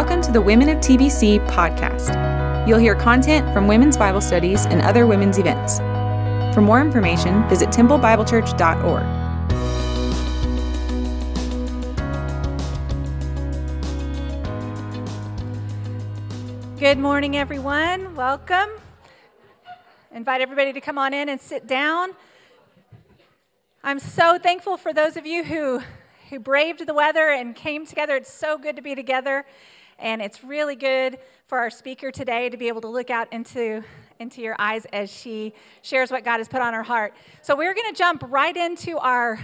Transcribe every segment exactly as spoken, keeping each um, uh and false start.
Welcome to the Women of T B C podcast. You'll hear content from women's Bible studies and other women's events. For more information, visit temple bible church dot org. Good morning, everyone. Welcome. I invite everybody to come on in and sit down. I'm so thankful for those of you who, who braved the weather and came together. It's so good to be together, and it's really good for our speaker today to be able to look out into, into your eyes as she shares what God has put on her heart. So we're going to jump right into our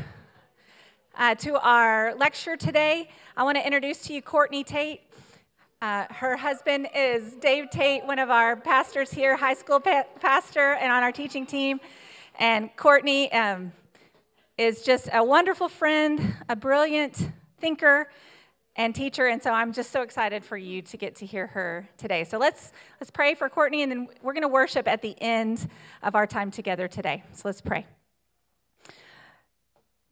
uh, to our lecture today. I want to introduce to you Courtney Tate. Uh, her husband is Dave Tate, one of our pastors here, high school pa- pastor, and on our teaching team. And Courtney um, is just a wonderful friend, a brilliant thinker and teacher. And so I'm just so excited for you to get to hear her today. So let's let's pray for Courtney, and then we're going to worship at the end of our time together today. So let's pray.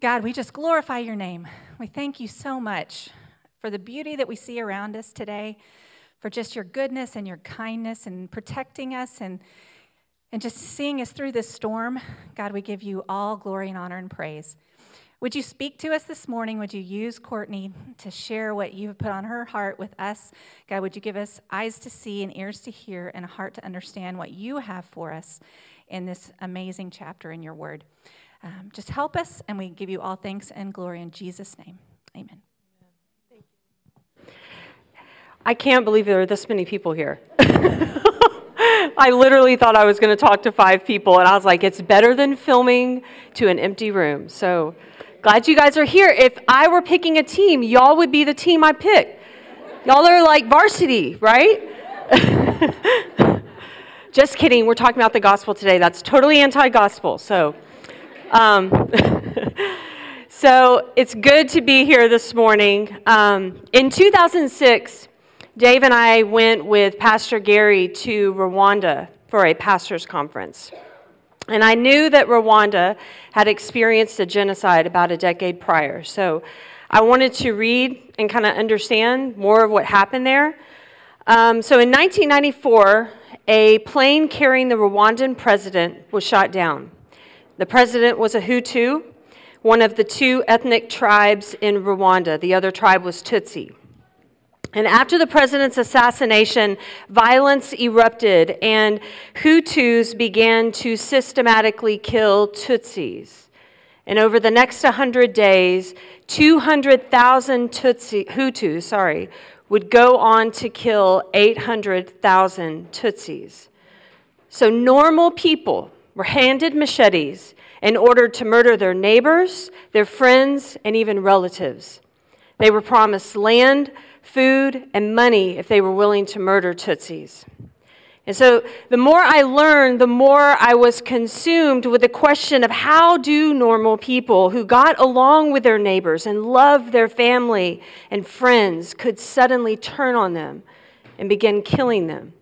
God, we just glorify your name. We thank you so much for the beauty that we see around us today, for just your goodness and your kindness and protecting us and, and just seeing us through this storm. God, we give you all glory and honor and praise. Would you speak to us this morning? Would you use Courtney to share what you've put on her heart with us? God, would you give us eyes to see and ears to hear and a heart to understand what you have for us in this amazing chapter in your word? Um, just help us, and we give you all thanks and glory in Jesus' name. Amen. I can't believe there are this many people here. I literally thought I was going to talk to five people, and I was like, it's better than filming to an empty room. So glad you guys are here. If I were picking a team, y'all would be the team I pick. Y'all are like varsity, right? Just kidding. We're talking about the gospel today. That's totally anti-gospel. So, um, so it's good to be here this morning. Um, in two thousand six... Dave and I went with Pastor Gary to Rwanda for a pastor's conference. And I knew that Rwanda had experienced a genocide about a decade prior. So I wanted to read and kind of understand more of what happened there. Um, so in nineteen ninety-four, a plane carrying the Rwandan president was shot down. The president was a Hutu, one of the two ethnic tribes in Rwanda. The other tribe was Tutsi. And after the president's assassination, violence erupted, and Hutus began to systematically kill Tutsis. And over the next one hundred days, two hundred thousand Tutsi, Hutus sorry, would go on to kill eight hundred thousand Tutsis. So normal people were handed machetes in order to murder their neighbors, their friends, and even relatives. They were promised land, food, and money if they were willing to murder Tutsis. And so the more I learned, the more I was consumed with the question of how do normal people who got along with their neighbors and loved their family and friends could suddenly turn on them and begin killing them.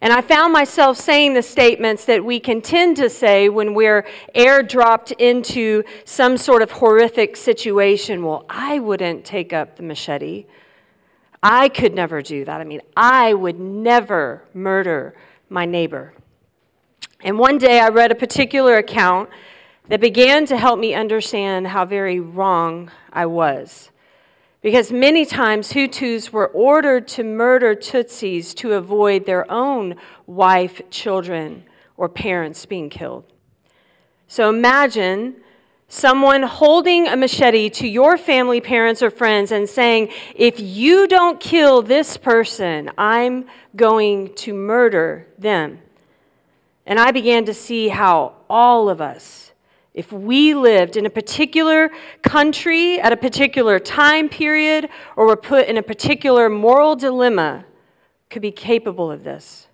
And I found myself saying the statements that we can tend to say when we're airdropped into some sort of horrific situation. Well, I wouldn't take up the machete. I could never do that. I mean, I would never murder my neighbor. And one day I read a particular account that began to help me understand how very wrong I was. Because many times Hutus were ordered to murder Tutsis to avoid their own wife, children, or parents being killed. So imagine someone holding a machete to your family, parents, or friends and saying, if you don't kill this person, I'm going to murder them. And I began to see how all of us, if we lived in a particular country at a particular time period or were put in a particular moral dilemma, could be capable of this.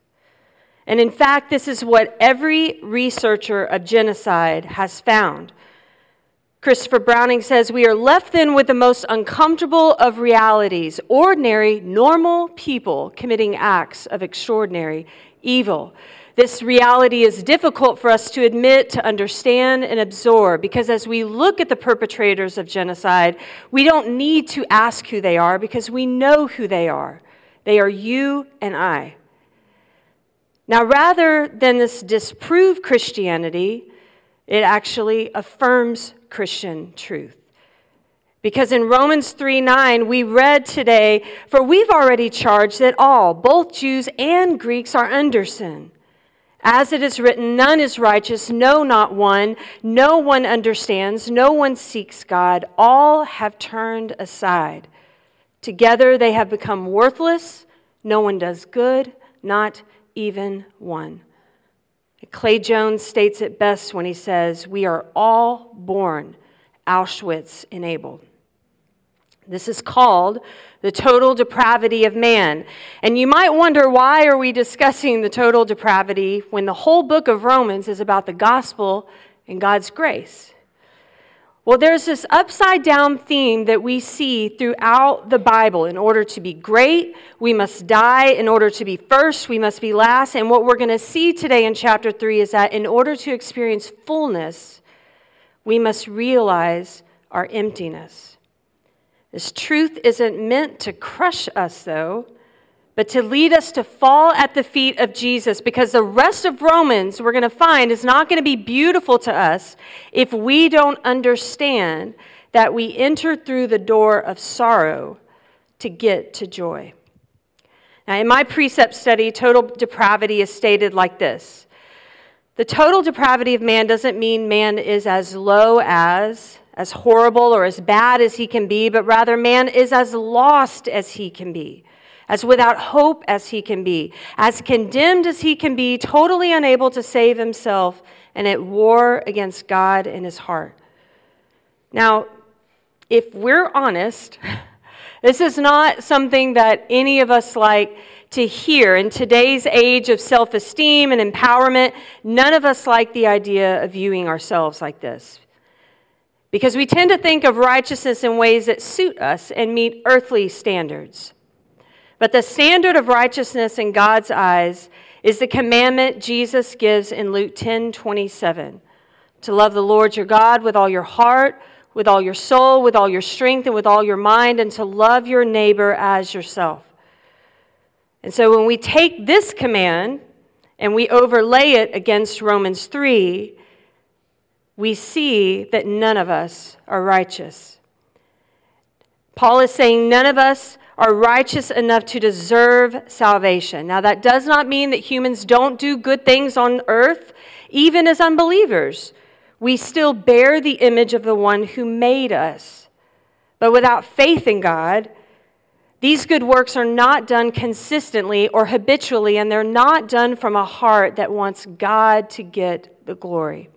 And in fact, this is what every researcher of genocide has found. Christopher Browning says, we are left then with the most uncomfortable of realities, ordinary, normal people committing acts of extraordinary evil. This reality is difficult for us to admit, to understand, and absorb, because as we look at the perpetrators of genocide, we don't need to ask who they are because we know who they are. They are you and I. Now, rather than this disprove Christianity, it actually affirms Christian truth. Because in Romans three nine, we read today, for we've already charged that all, both Jews and Greeks, are under sin. As it is written, none is righteous, no, not one. No one understands, no one seeks God. All have turned aside. Together they have become worthless. No one does good, not even one. Clay Jones states it best when he says, we are all born Auschwitz enabled. This is called the total depravity of man. And you might wonder, why are we discussing the total depravity when the whole book of Romans is about the gospel and God's grace? Well, there's this upside-down theme that we see throughout the Bible. In order to be great, we must die. In order to be first, we must be last. And what we're going to see today in chapter three is that in order to experience fullness, we must realize our emptiness. This truth isn't meant to crush us, though, but to lead us to fall at the feet of Jesus, because the rest of Romans, we're going to find, is not going to be beautiful to us if we don't understand that we enter through the door of sorrow to get to joy. Now, in my precept study, total depravity is stated like this. The total depravity of man doesn't mean man is as low as, as horrible or as bad as he can be, but rather man is as lost as he can be, as without hope as he can be, as condemned as he can be, totally unable to save himself, and at war against God in his heart. Now, if we're honest, this is not something that any of us like to hear. In today's age of self-esteem and empowerment, none of us like the idea of viewing ourselves like this, because we tend to think of righteousness in ways that suit us and meet earthly standards. But the standard of righteousness in God's eyes is the commandment Jesus gives in Luke ten twenty-seven, to love the Lord your God with all your heart, with all your soul, with all your strength, and with all your mind, and to love your neighbor as yourself. And so when we take this command and we overlay it against Romans three, we see that none of us are righteous. Paul is saying none of us are righteous enough to deserve salvation. Now, that does not mean that humans don't do good things on earth. Even as unbelievers, we still bear the image of the one who made us. But without faith in God, these good works are not done consistently or habitually, and they're not done from a heart that wants God to get the glory.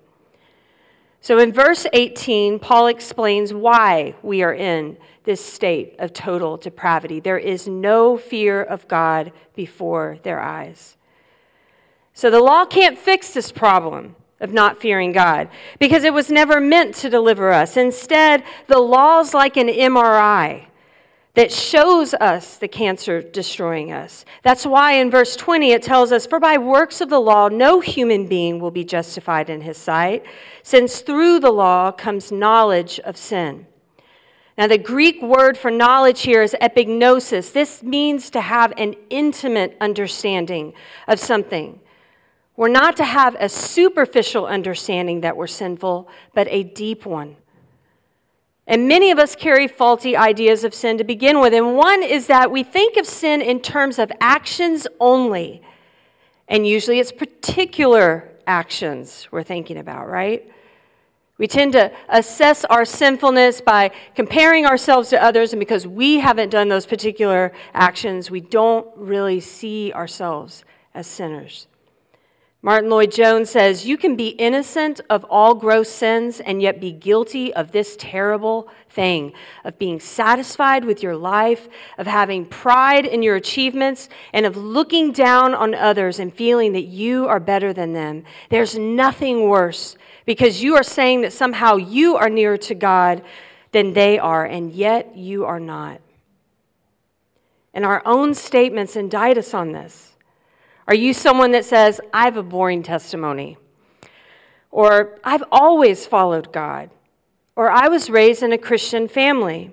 So in verse eighteen, Paul explains why we are in this state of total depravity. There is no fear of God before their eyes. So the law can't fix this problem of not fearing God, because it was never meant to deliver us. Instead, the law's like an M R I that shows us the cancer destroying us. That's why in verse twenty it tells us, for by works of the law no human being will be justified in his sight, since through the law comes knowledge of sin. Now, the Greek word for knowledge here is epignosis. This means to have an intimate understanding of something. We're not to have a superficial understanding that we're sinful, but a deep one. And many of us carry faulty ideas of sin to begin with. And one is that we think of sin in terms of actions only. And usually it's particular actions we're thinking about, right? We tend to assess our sinfulness by comparing ourselves to others. And because we haven't done those particular actions, we don't really see ourselves as sinners. Martyn Lloyd-Jones says, you can be innocent of all gross sins and yet be guilty of this terrible thing, of being satisfied with your life, of having pride in your achievements, and of looking down on others and feeling that you are better than them. There's nothing worse, because you are saying that somehow you are nearer to God than they are, and yet you are not. And our own statements indict us on this. Are you someone that says, I have a boring testimony? Or, I've always followed God? Or, I was raised in a Christian family?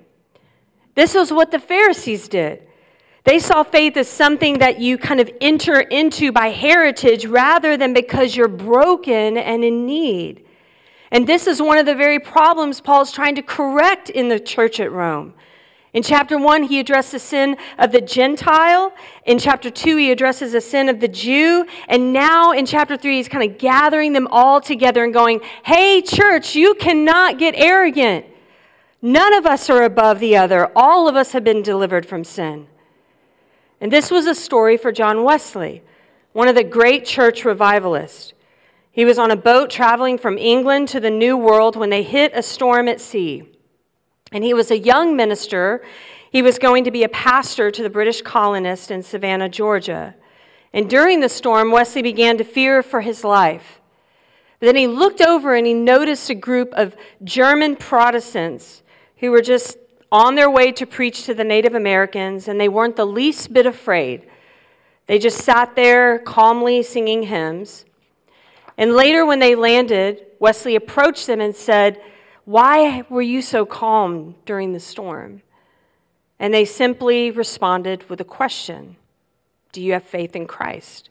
This was what the Pharisees did. They saw faith as something that you kind of enter into by heritage rather than because you're broken and in need. And this is one of the very problems Paul's trying to correct in the church at Rome. In chapter one, he addressed the sin of the Gentile. In chapter two, he addresses the sin of the Jew. And now in chapter three, he's kind of gathering them all together and going, hey, church, you cannot get arrogant. None of us are above the other. All of us have been delivered from sin. And this was a story for John Wesley, one of the great church revivalists. He was on a boat traveling from England to the New World when they hit a storm at sea. And he was a young minister. He was going to be a pastor to the British colonists in Savannah, Georgia. And during the storm, Wesley began to fear for his life. But then he looked over and he noticed a group of German Protestants who were just on their way to preach to the Native Americans, and they weren't the least bit afraid. They just sat there calmly singing hymns. And later when they landed, Wesley approached them and said, "Why were you so calm during the storm?" And they simply responded with a question. Do you have faith in Christ?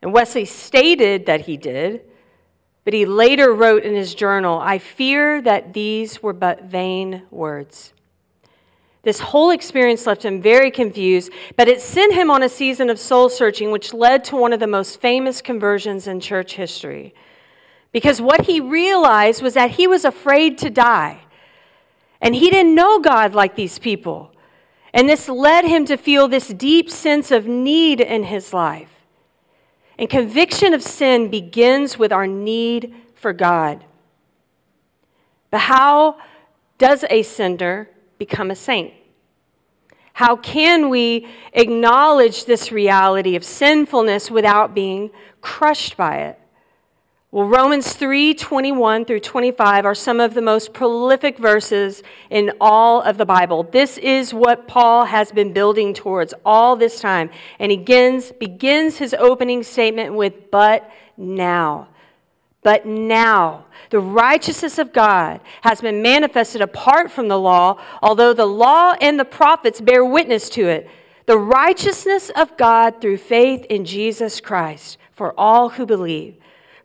And Wesley stated that he did, but he later wrote in his journal, I fear that these were but vain words. This whole experience left him very confused, but it sent him on a season of soul searching, which led to one of the most famous conversions in church history. Because what he realized was that he was afraid to die. And he didn't know God like these people. And this led him to feel this deep sense of need in his life. And conviction of sin begins with our need for God. But how does a sinner become a saint? How can we acknowledge this reality of sinfulness without being crushed by it? Well, Romans three, twenty-one through twenty-five are some of the most prolific verses in all of the Bible. This is what Paul has been building towards all this time. And he begins, begins his opening statement with, but now. But now, the righteousness of God has been manifested apart from the law, although the law and the prophets bear witness to it. The righteousness of God through faith in Jesus Christ for all who believe.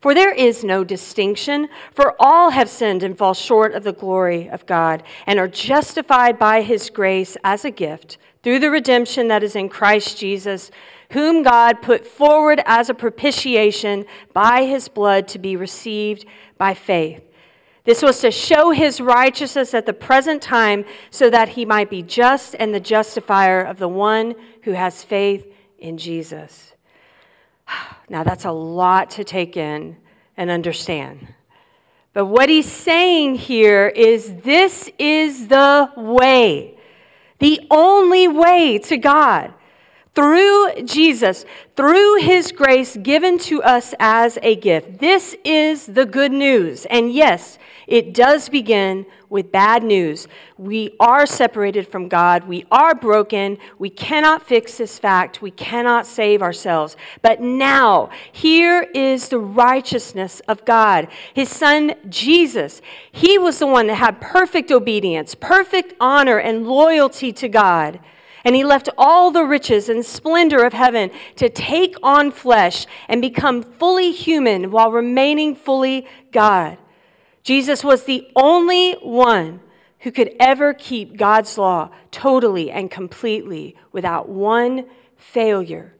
For there is no distinction, for all have sinned and fall short of the glory of God, and are justified by his grace as a gift through the redemption that is in Christ Jesus, whom God put forward as a propitiation by his blood to be received by faith. This was to show his righteousness at the present time so that he might be just and the justifier of the one who has faith in Jesus. Now, that's a lot to take in and understand. But what he's saying here is this is the way, the only way to God, through Jesus, through his grace given to us as a gift. This is the good news. And yes, it does begin with bad news. We are separated from God. We are broken. We cannot fix this fact. We cannot save ourselves. But now, here is the righteousness of God. His son, Jesus, he was the one that had perfect obedience, perfect honor, and loyalty to God. And he left all the riches and splendor of heaven to take on flesh and become fully human while remaining fully God. Jesus was the only one who could ever keep God's law totally and completely without one failure.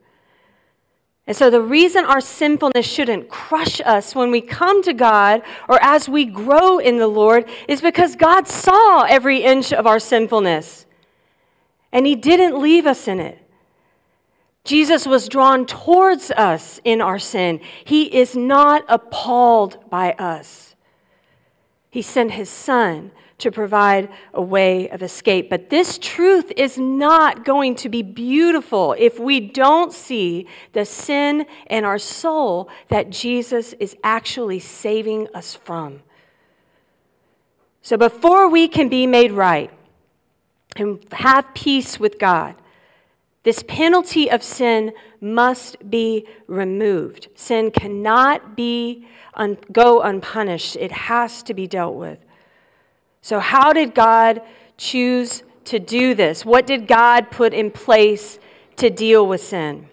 And so the reason our sinfulness shouldn't crush us when we come to God or as we grow in the Lord is because God saw every inch of our sinfulness. And he didn't leave us in it. Jesus was drawn towards us in our sin. He is not appalled by us. He sent his son to provide a way of escape. But this truth is not going to be beautiful if we don't see the sin in our soul that Jesus is actually saving us from. So before we can be made right and have peace with God, this penalty of sin must be removed. Sin cannot be un- go unpunished. It has to be dealt with. So how did God choose to do this? What did God put in place to deal with sin?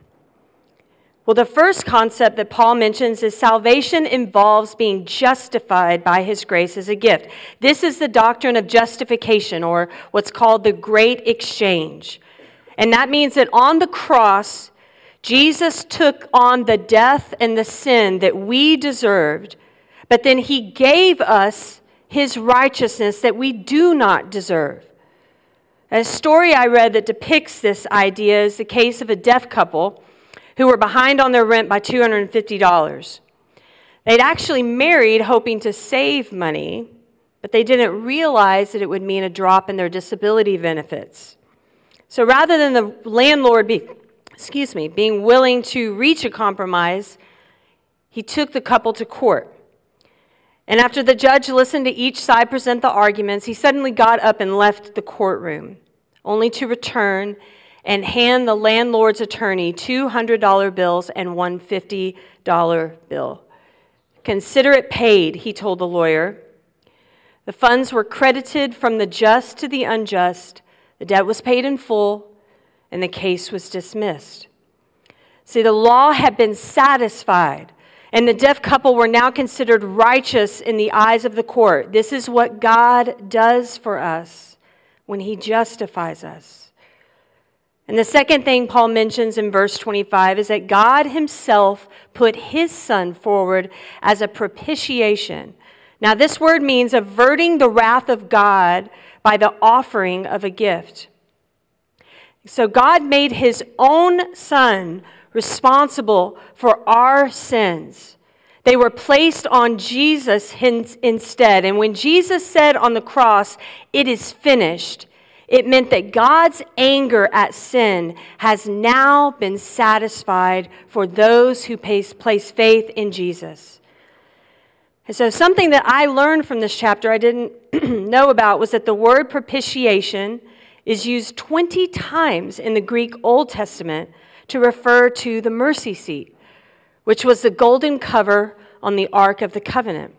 Well, the first concept that Paul mentions is salvation involves being justified by his grace as a gift. This is the doctrine of justification, or what's called the great exchange. And that means that on the cross, Jesus took on the death and the sin that we deserved, but then he gave us his righteousness that we do not deserve. A story I read that depicts this idea is the case of a deaf couple who were behind on their rent by two hundred fifty dollars. They'd actually married hoping to save money, but they didn't realize that it would mean a drop in their disability benefits. So rather than the landlord be, excuse me, being willing to reach a compromise, he took the couple to court. And after the judge listened to each side present the arguments, he suddenly got up and left the courtroom, only to return and hand the landlord's attorney two hundred dollar bills and one fifty dollar bill. "Consider it paid," he told the lawyer. The funds were credited from the just to the unjust, the debt was paid in full, and the case was dismissed. See, the law had been satisfied, and the deaf couple were now considered righteous in the eyes of the court. This is what God does for us when he justifies us. And the second thing Paul mentions in verse twenty-five is that God himself put his son forward as a propitiation. Now, this word means averting the wrath of God by the offering of a gift. So God made his own son responsible for our sins. They were placed on Jesus instead. And when Jesus said on the cross, "It is finished," it meant that God's anger at sin has now been satisfied for those who place faith in Jesus. And so something that I learned from this chapter I didn't know about was that the word propitiation is used twenty times in the Greek Old Testament to refer to the mercy seat, which was the golden cover on the Ark of the Covenant.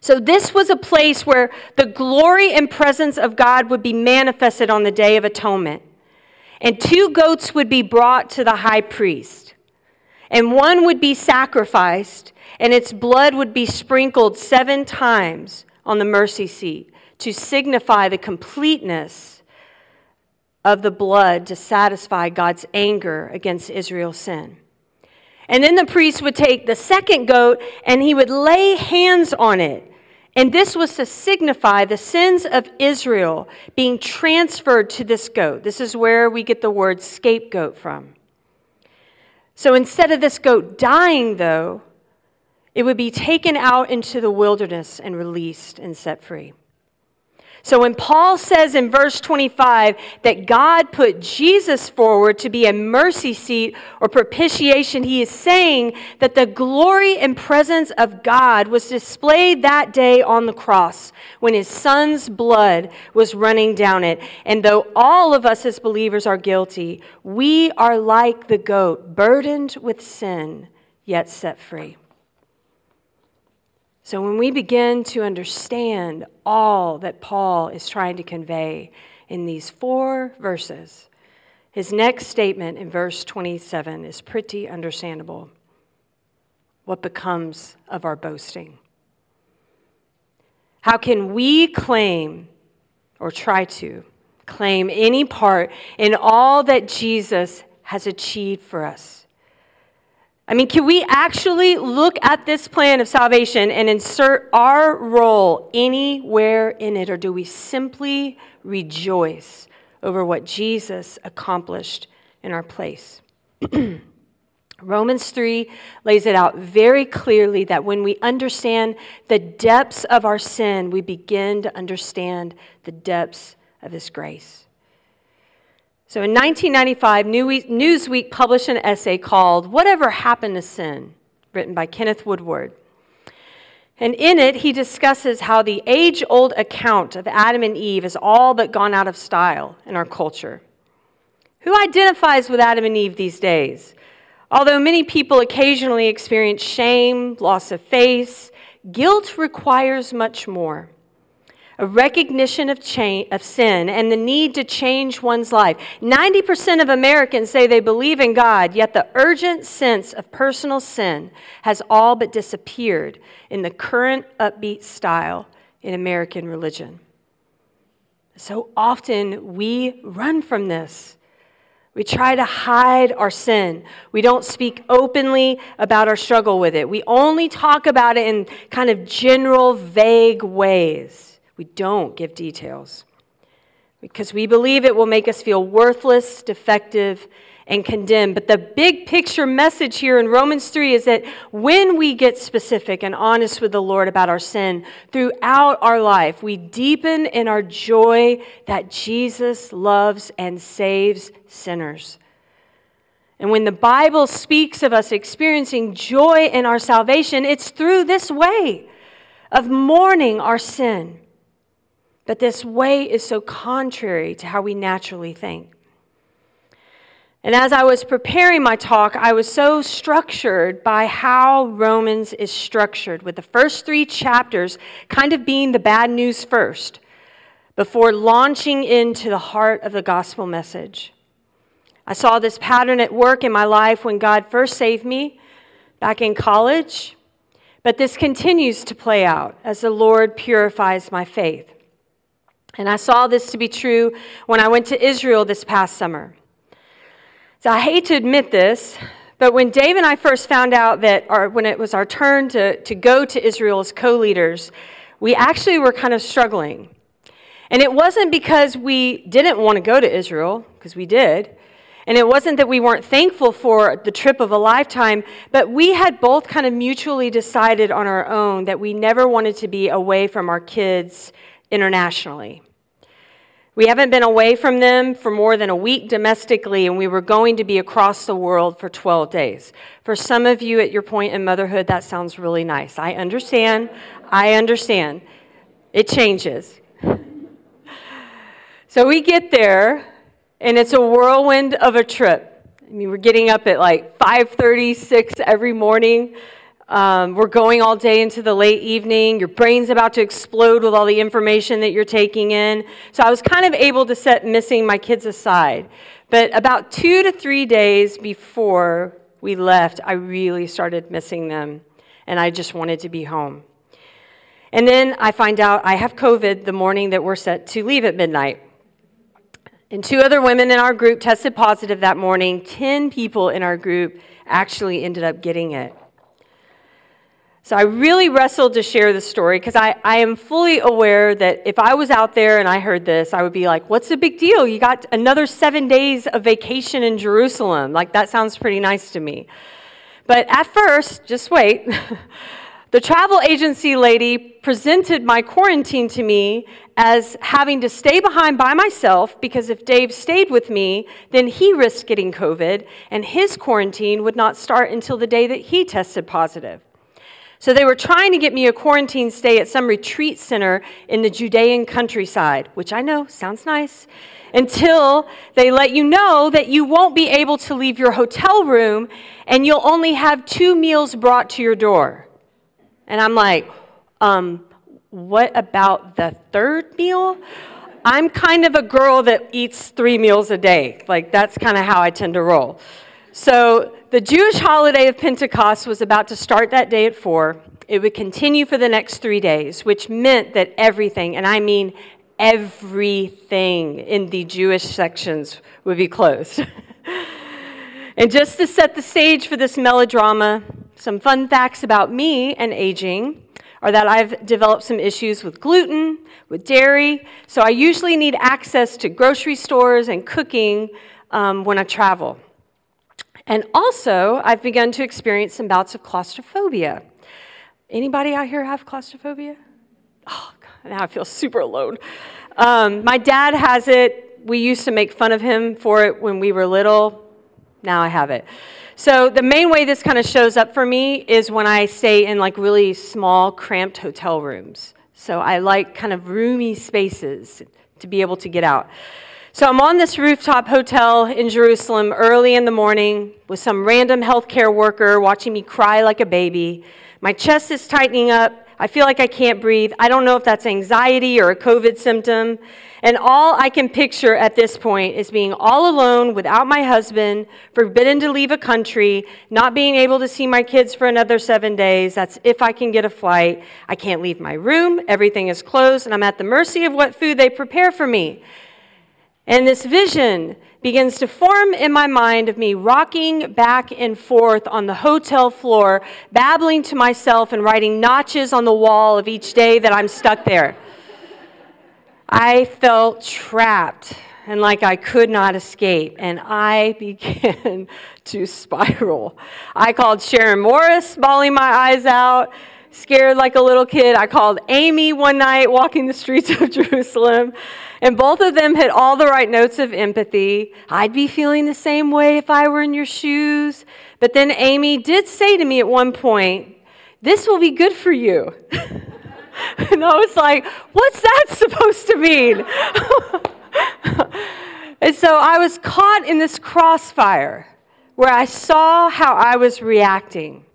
So this was a place where the glory and presence of God would be manifested on the Day of Atonement. And two goats would be brought to the high priest. And one would be sacrificed, and its blood would be sprinkled seven times on the mercy seat to signify the completeness of the blood to satisfy God's anger against Israel's sin. And then the priest would take the second goat and he would lay hands on it. And this was to signify the sins of Israel being transferred to this goat. This is where we get the word scapegoat from. So instead of this goat dying, though, it would be taken out into the wilderness and released and set free. So when Paul says in verse twenty-five that God put Jesus forward to be a mercy seat or propitiation, he is saying that the glory and presence of God was displayed that day on the cross when his son's blood was running down it. And though all of us as believers are guilty, we are like the goat, burdened with sin, yet set free. So when we begin to understand all that Paul is trying to convey in these four verses, his next statement in verse twenty-seven is pretty understandable. What becomes of our boasting? How can we claim or try to claim any part in all that Jesus has achieved for us? I mean, can we actually look at this plan of salvation and insert our role anywhere in it, or do we simply rejoice over what Jesus accomplished in our place? Romans three lays it out very clearly that when we understand the depths of our sin, we begin to understand the depths of his grace. So in nineteen ninety-five, Newsweek published an essay called "Whatever Happened to Sin," written by Kenneth Woodward. And in it, he discusses how the age-old account of Adam and Eve is all but gone out of style in our culture. Who identifies with Adam and Eve these days? Although many people occasionally experience shame, loss of face, guilt requires much more. a recognition of change, of sin and the need to change one's life. ninety percent of Americans say they believe in God, yet the urgent sense of personal sin has all but disappeared in the current upbeat style in American religion. So often we run from this. We try to hide our sin. We don't speak openly about our struggle with it. We only talk about it in kind of general, vague ways. We don't give details because we believe it will make us feel worthless, defective, and condemned. But the big picture message here in Romans three is that when we get specific and honest with the Lord about our sin throughout our life, we deepen in our joy that Jesus loves and saves sinners. And when the Bible speaks of us experiencing joy in our salvation, it's through this way of mourning our sin. But this way is so contrary to how we naturally think. And as I was preparing my talk, I was so structured by how Romans is structured, with the first three chapters kind of being the bad news first, before launching into the heart of the gospel message. I saw this pattern at work in my life when God first saved me back in college, but this continues to play out as the Lord purifies my faith. And I saw this to be true when I went to Israel this past summer. So I hate to admit this, but when Dave and I first found out that our, when it was our turn to, to go to Israel as co-leaders, we actually were kind of struggling. And it wasn't because we didn't want to go to Israel, because we did. And it wasn't that we weren't thankful for the trip of a lifetime, but we had both kind of mutually decided on our own that we never wanted to be away from our kids internationally. We haven't been away from them for more than a week domestically, and we were going to be across the world for twelve days. For some of you at your point in motherhood, that sounds really nice. I understand. I understand. It changes. So we get there, and it's a whirlwind of a trip. I mean, we're getting up at like five thirty, six every morning. Um, we're going all day into the late evening. Your brain's about to explode with all the information that you're taking in. So I was kind of able to set missing my kids aside. But about two to three days before we left, I really started missing them, and I just wanted to be home. And then I find out I have COVID the morning that we're set to leave at midnight. And two other women in our group tested positive that morning. Ten people in our group actually ended up getting it. So I really wrestled to share this story because I, I am fully aware that if I was out there and I heard this, I would be like, what's the big deal? You got another seven days of vacation in Jerusalem. Like, that sounds pretty nice to me. But at first, just wait, the travel agency lady presented my quarantine to me as having to stay behind by myself because if Dave stayed with me, then he risked getting COVID and his quarantine would not start until the day that he tested positive. So they were trying to get me a quarantine stay at some retreat center in the Judean countryside, which I know sounds nice, until they let you know that you won't be able to leave your hotel room and you'll only have two meals brought to your door. And I'm like, um, what about the third meal? I'm kind of a girl that eats three meals a day. Like, that's kind of how I tend to roll. So the Jewish holiday of Pentecost was about to start that day at four. It would continue for the next three days, which meant that everything, and I mean everything in the Jewish sections, would be closed. And just to set the stage for this melodrama, some fun facts about me and aging are that I've developed some issues with gluten, with dairy, so I usually need access to grocery stores and cooking um, when I travel. And also, I've begun to experience some bouts of claustrophobia. Anybody out here have claustrophobia? Oh, God, now I feel super alone. Um, my dad has it. We used to make fun of him for it when we were little. Now I have it. So the main way this kind of shows up for me is when I stay in like really small, cramped hotel rooms. So I like kind of roomy spaces to be able to get out. So I'm on this rooftop hotel in Jerusalem early in the morning with some random healthcare worker watching me cry like a baby. My chest is tightening up. I feel like I can't breathe. I don't know if that's anxiety or a COVID symptom. And all I can picture at this point is being all alone without my husband, forbidden to leave a country, not being able to see my kids for another seven days. That's if I can get a flight. I can't leave my room. Everything is closed, and I'm at the mercy of what food they prepare for me. And this vision begins to form in my mind of me rocking back and forth on the hotel floor, babbling to myself and writing notches on the wall of each day that I'm stuck there. I felt trapped and like I could not escape, and I began to spiral. I called Sharon Morris, bawling my eyes out, scared like a little kid. I called Amy one night walking the streets of Jerusalem, and both of them hit all the right notes of empathy. I'd be feeling the same way if I were in your shoes. But then Amy did say to me at one point, "This will be good for you." And I was like, what's that supposed to mean? And so I was caught in this crossfire where I saw how I was reacting,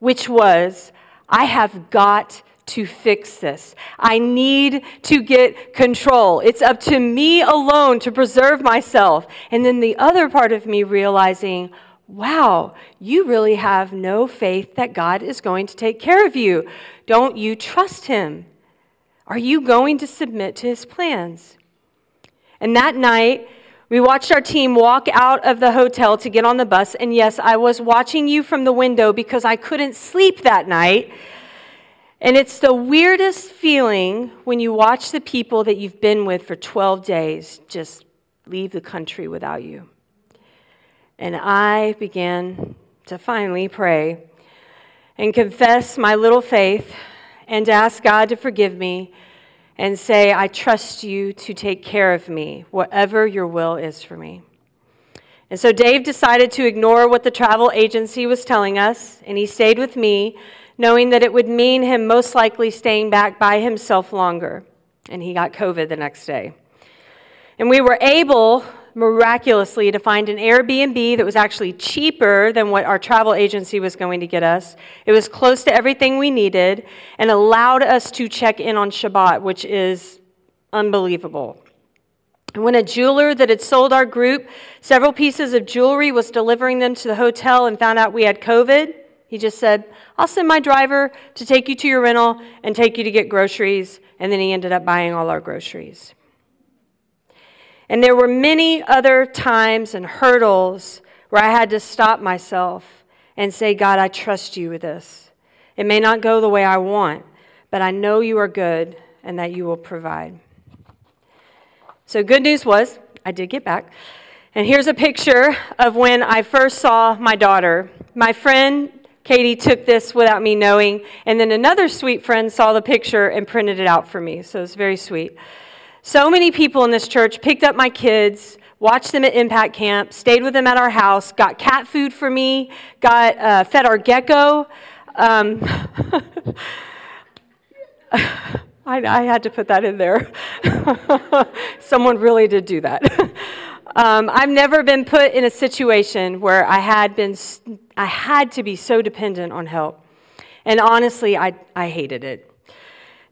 which was, I have got to fix this. I need to get control. It's up to me alone to preserve myself. And then the other part of me realizing, wow, you really have no faith that God is going to take care of you. Don't you trust him? Are you going to submit to his plans? And that night, we watched our team walk out of the hotel to get on the bus. And yes, I was watching you from the window because I couldn't sleep that night. And it's the weirdest feeling when you watch the people that you've been with for twelve days just leave the country without you. And I began to finally pray and confess my little faith and ask God to forgive me and say, I trust you to take care of me, whatever your will is for me. And so Dave decided to ignore what the travel agency was telling us, and he stayed with me, knowing that it would mean him most likely staying back by himself longer. And he got COVID the next day. And we were able, miraculously, to find an Airbnb that was actually cheaper than what our travel agency was going to get us. It was close to everything we needed and allowed us to check in on Shabbat, which is unbelievable. When a jeweler that had sold our group several pieces of jewelry was delivering them to the hotel and found out we had COVID, he just said, I'll send my driver to take you to your rental and take you to get groceries. And then he ended up buying all our groceries. And there were many other times and hurdles where I had to stop myself and say, God, I trust you with this. It may not go the way I want, but I know you are good and that you will provide. So good news was, I did get back. And here's a picture of when I first saw my daughter. My friend Katie took this without me knowing, and then another sweet friend saw the picture and printed it out for me, so it's very sweet. So many people in this church picked up my kids, watched them at Impact Camp, stayed with them at our house, got cat food for me, got uh, fed our gecko. Um, I, I had to put that in there. Someone really did do that. um, I've never been put in a situation where I had been, I had to be so dependent on help. And honestly, I, I hated it.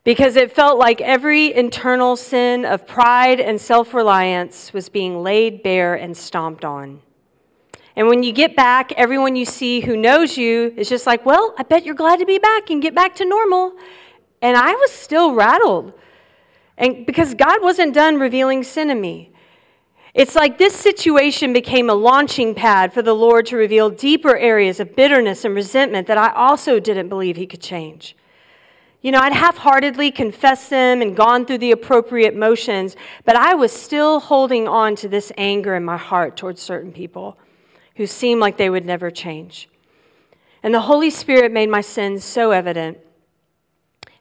Because it felt like every internal sin of pride and self-reliance was being laid bare and stomped on. And when you get back, everyone you see who knows you is just like, well, I bet you're glad to be back and get back to normal. And I was still rattled. And because God wasn't done revealing sin in me. It's like this situation became a launching pad for the Lord to reveal deeper areas of bitterness and resentment that I also didn't believe he could change. You know, I'd half-heartedly confessed them and gone through the appropriate motions, but I was still holding on to this anger in my heart towards certain people who seemed like they would never change. And the Holy Spirit made my sins so evident.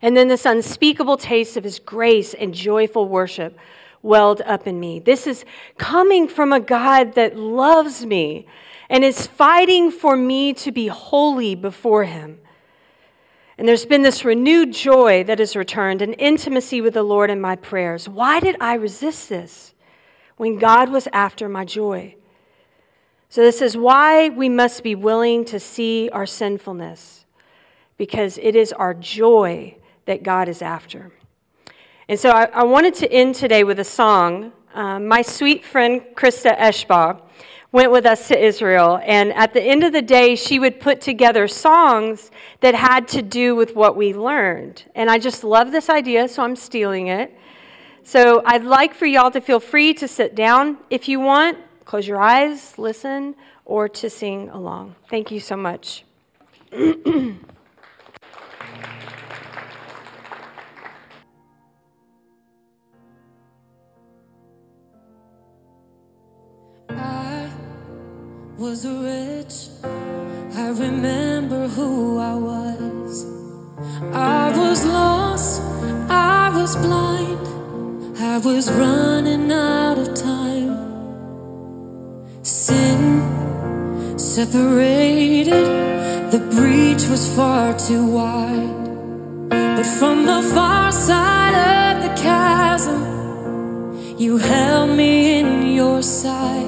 And then this unspeakable taste of his grace and joyful worship welled up in me. This is coming from a God that loves me and is fighting for me to be holy before him. And there's been this renewed joy that has returned and intimacy with the Lord in my prayers. Why did I resist this when God was after my joy? So this is why we must be willing to see our sinfulness, because it is our joy that God is after. And so I, I wanted to end today with a song. Um, my sweet friend, Krista Eshbaugh, went with us to Israel, and at the end of the day, she would put together songs that had to do with what we learned. And I just love this idea, so I'm stealing it. So I'd like for y'all to feel free to sit down if you want, close your eyes, listen, or to sing along. Thank you so much. Was rich, I remember who I was. I was lost, I was blind, I was running out of time. Sin separated, the breach was far too wide. But from the far side of the chasm, you held me in your sight.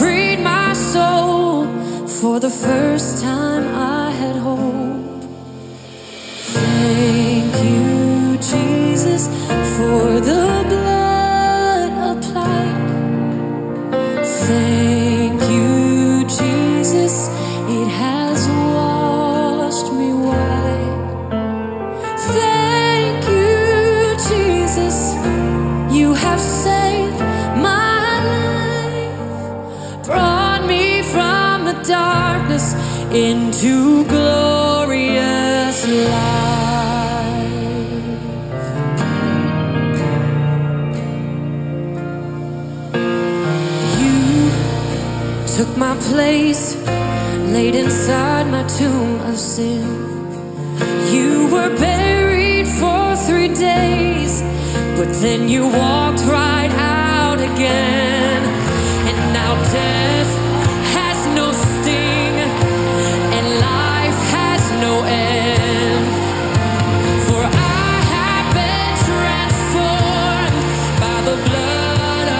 freed my soul. For the first time I had hope. Thank you, Jesus, for the blood applied. Thank you, Jesus, it has washed me white. Thank you, Jesus, you have saved my life. Brought darkness into glorious life. You took my place, laid inside my tomb of sin. You were buried for three days, but then you walked right out again. And now death no sting, and life has no end, for I have been transformed by the blood of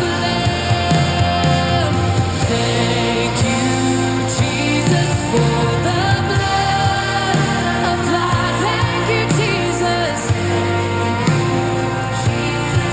the Lamb. Thank you, Jesus, for the blood applied. Thank you, Jesus. Jesus has washed me white.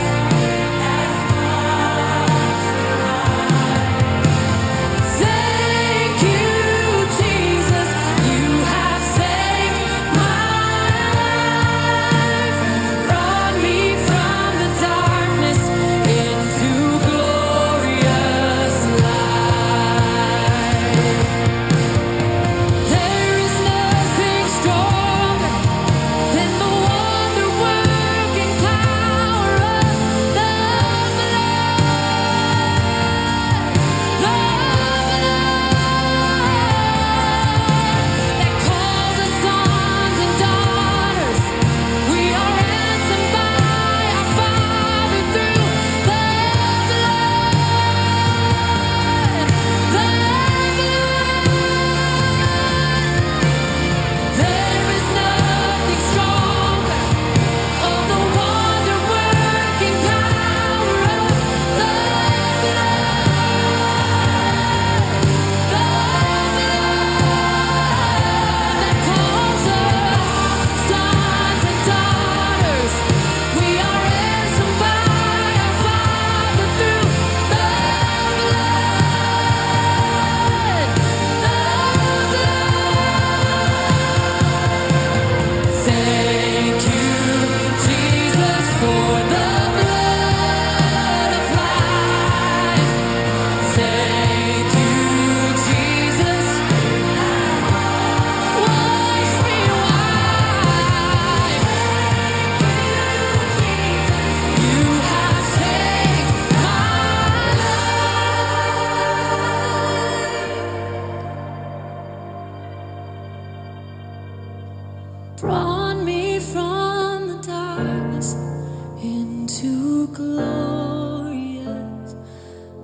to glorious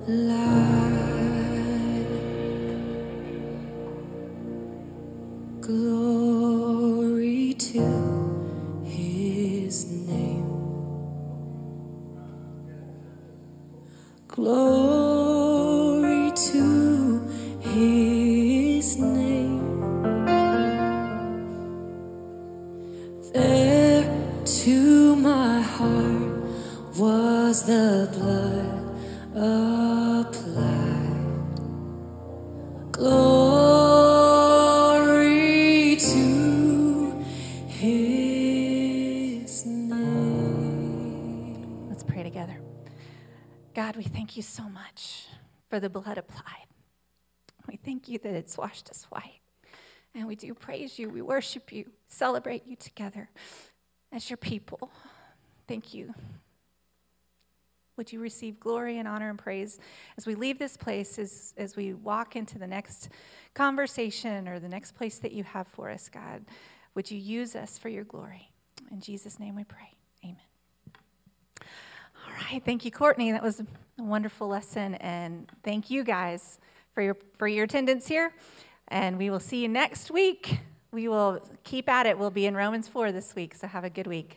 light. Glory to his name. Glory to his name. There to my heart was the blood applied. Glory to his name. Let's pray together. God, we thank you so much for the blood applied. We thank you that it's washed us white. And we do praise you, we worship you, celebrate you together as your people. Thank you. Would you receive glory and honor and praise as we leave this place, as, as we walk into the next conversation or the next place that you have for us, God. Would you use us for your glory? In Jesus' name we pray. Amen. All right. Thank you, Courtney. That was a wonderful lesson. And thank you guys for your for your attendance here. And we will see you next week. We will keep at it. We'll be in Romans four this week. So have a good week.